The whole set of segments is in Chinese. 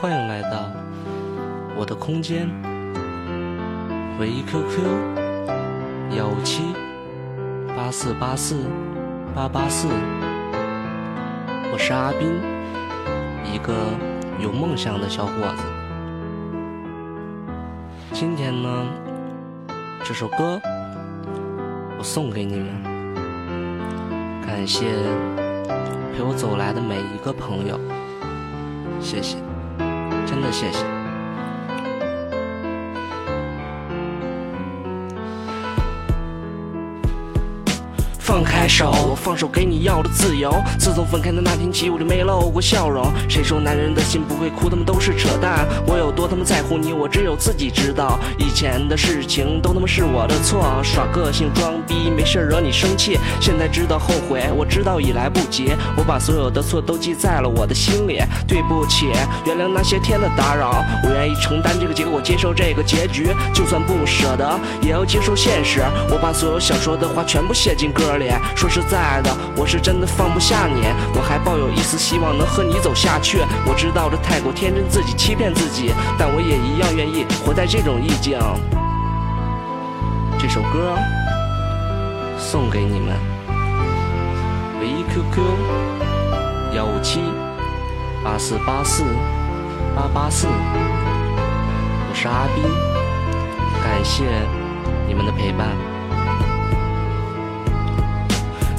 欢迎来到我的空间，唯一 QQ 15784848884，我是阿斌，一个有梦想的小伙子。今天呢，这首歌我送给你们，感谢陪我走来的每一个朋友，谢谢，真的谢谢。放开手，我放手给你要的自由。自从分开的那天起，我就没露过笑容。谁说男人的心不会哭，他们都是扯淡。我有多他妈在乎你，我只有自己知道。以前的事情都他妈是我的错，耍个性装逼，没事惹你生气。现在知道后悔，我知道已来不及。我把所有的错都记在了我的心里。对不起，原谅那些天的打扰，我愿意承担这个结果，我接受这个结局。就算不舍得，也要接受现实。我把所有想说的话全部写进歌里。说实在的，我是真的放不下你，我还抱有一丝希望能和你走下去。我知道这太过天真，自己欺骗自己，但我也一样愿意活在这种意境。这首歌送给你们，唯一 QQ 15784848884，我是阿斌，感谢你们的陪伴。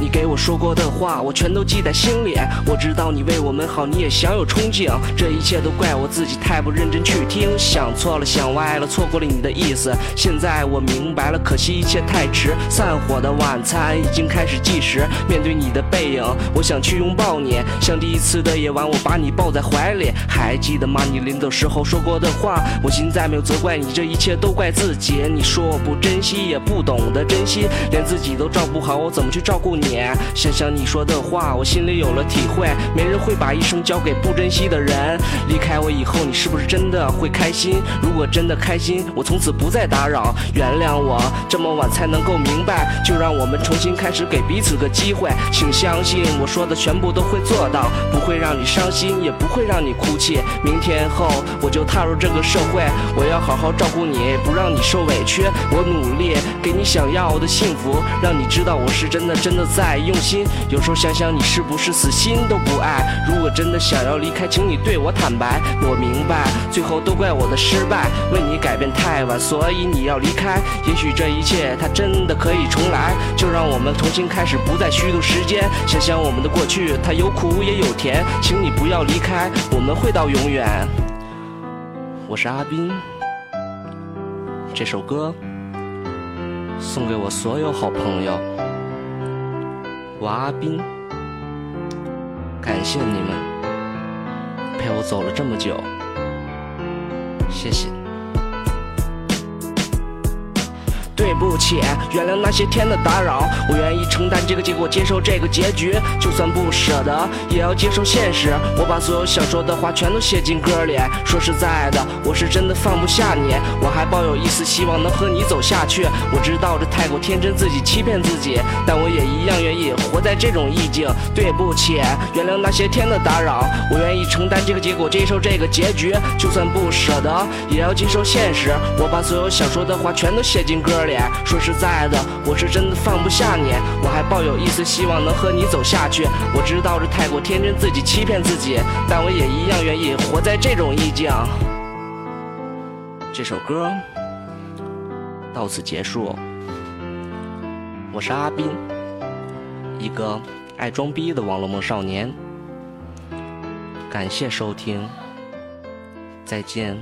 你给我说过的话，我全都记在心里。我知道你为我们好，你也想有憧憬。这一切都怪我自己太不认真去听，想错了，想歪了，错过了你的意思。现在我明白了，可惜一切太迟。散伙的晚餐已经开始计时，面对你的背影，我想去拥抱你，像第一次的夜晚，我把你抱在怀里。还记得吗？你临走时候说过的话，我现在没有责怪你，这一切都怪自己。你说我不珍惜，也不懂得珍惜，连自己都照顾不好，我怎么去照顾你？想想你说的话，我心里有了体会。没人会把一生交给不珍惜的人。离开我以后，你是不是真的会开心？如果真的开心，我从此不再打扰。原谅我这么晚才能够明白，就让我们重新开始，给彼此个机会。请相信我说的全部都会做到，不会让你伤心，也不会让你哭泣。明天后我就踏入这个社会，我要好好照顾你，不让你受委屈。我努力给你想要的幸福，让你知道我是真的在用心。有时候想想你是不是死心都不爱。如果真的想要离开，请你对我坦白。我明白最后都怪我的失败，为你改变太晚，所以你要离开。也许这一切它真的可以重来，就让我们重新开始，不再虚度时间。想想我们的过去，它有苦也有甜，请你不要离开，我们会到永远。我是阿斌，这首歌送给我所有好朋友。我阿斌，感谢你们陪我走了这么久，谢谢。对不起，原谅那些天的打扰，我愿意承担这个结果，接受这个结局。就算不舍得，也要接受现实。我把所有想说的话全都写进歌里。说实在的，我是真的放不下你，我还抱有一丝希望能和你走下去。我知道这太过天真，自己欺骗自己，但我也一样愿意活在这种意境。对不起，原谅那些天的打扰，我愿意承担这个结果，接受这个结局。就算不舍得，也要接受现实。我把所有想说的话全都写进歌里。说实在的，我是真的放不下你，我还抱有一丝希望能和你走下去。我知道这太过天真，自己欺骗自己，但我也一样愿意活在这种意境。这首歌到此结束。我是阿斌，一个爱装逼的网络梦少年。感谢收听，再见。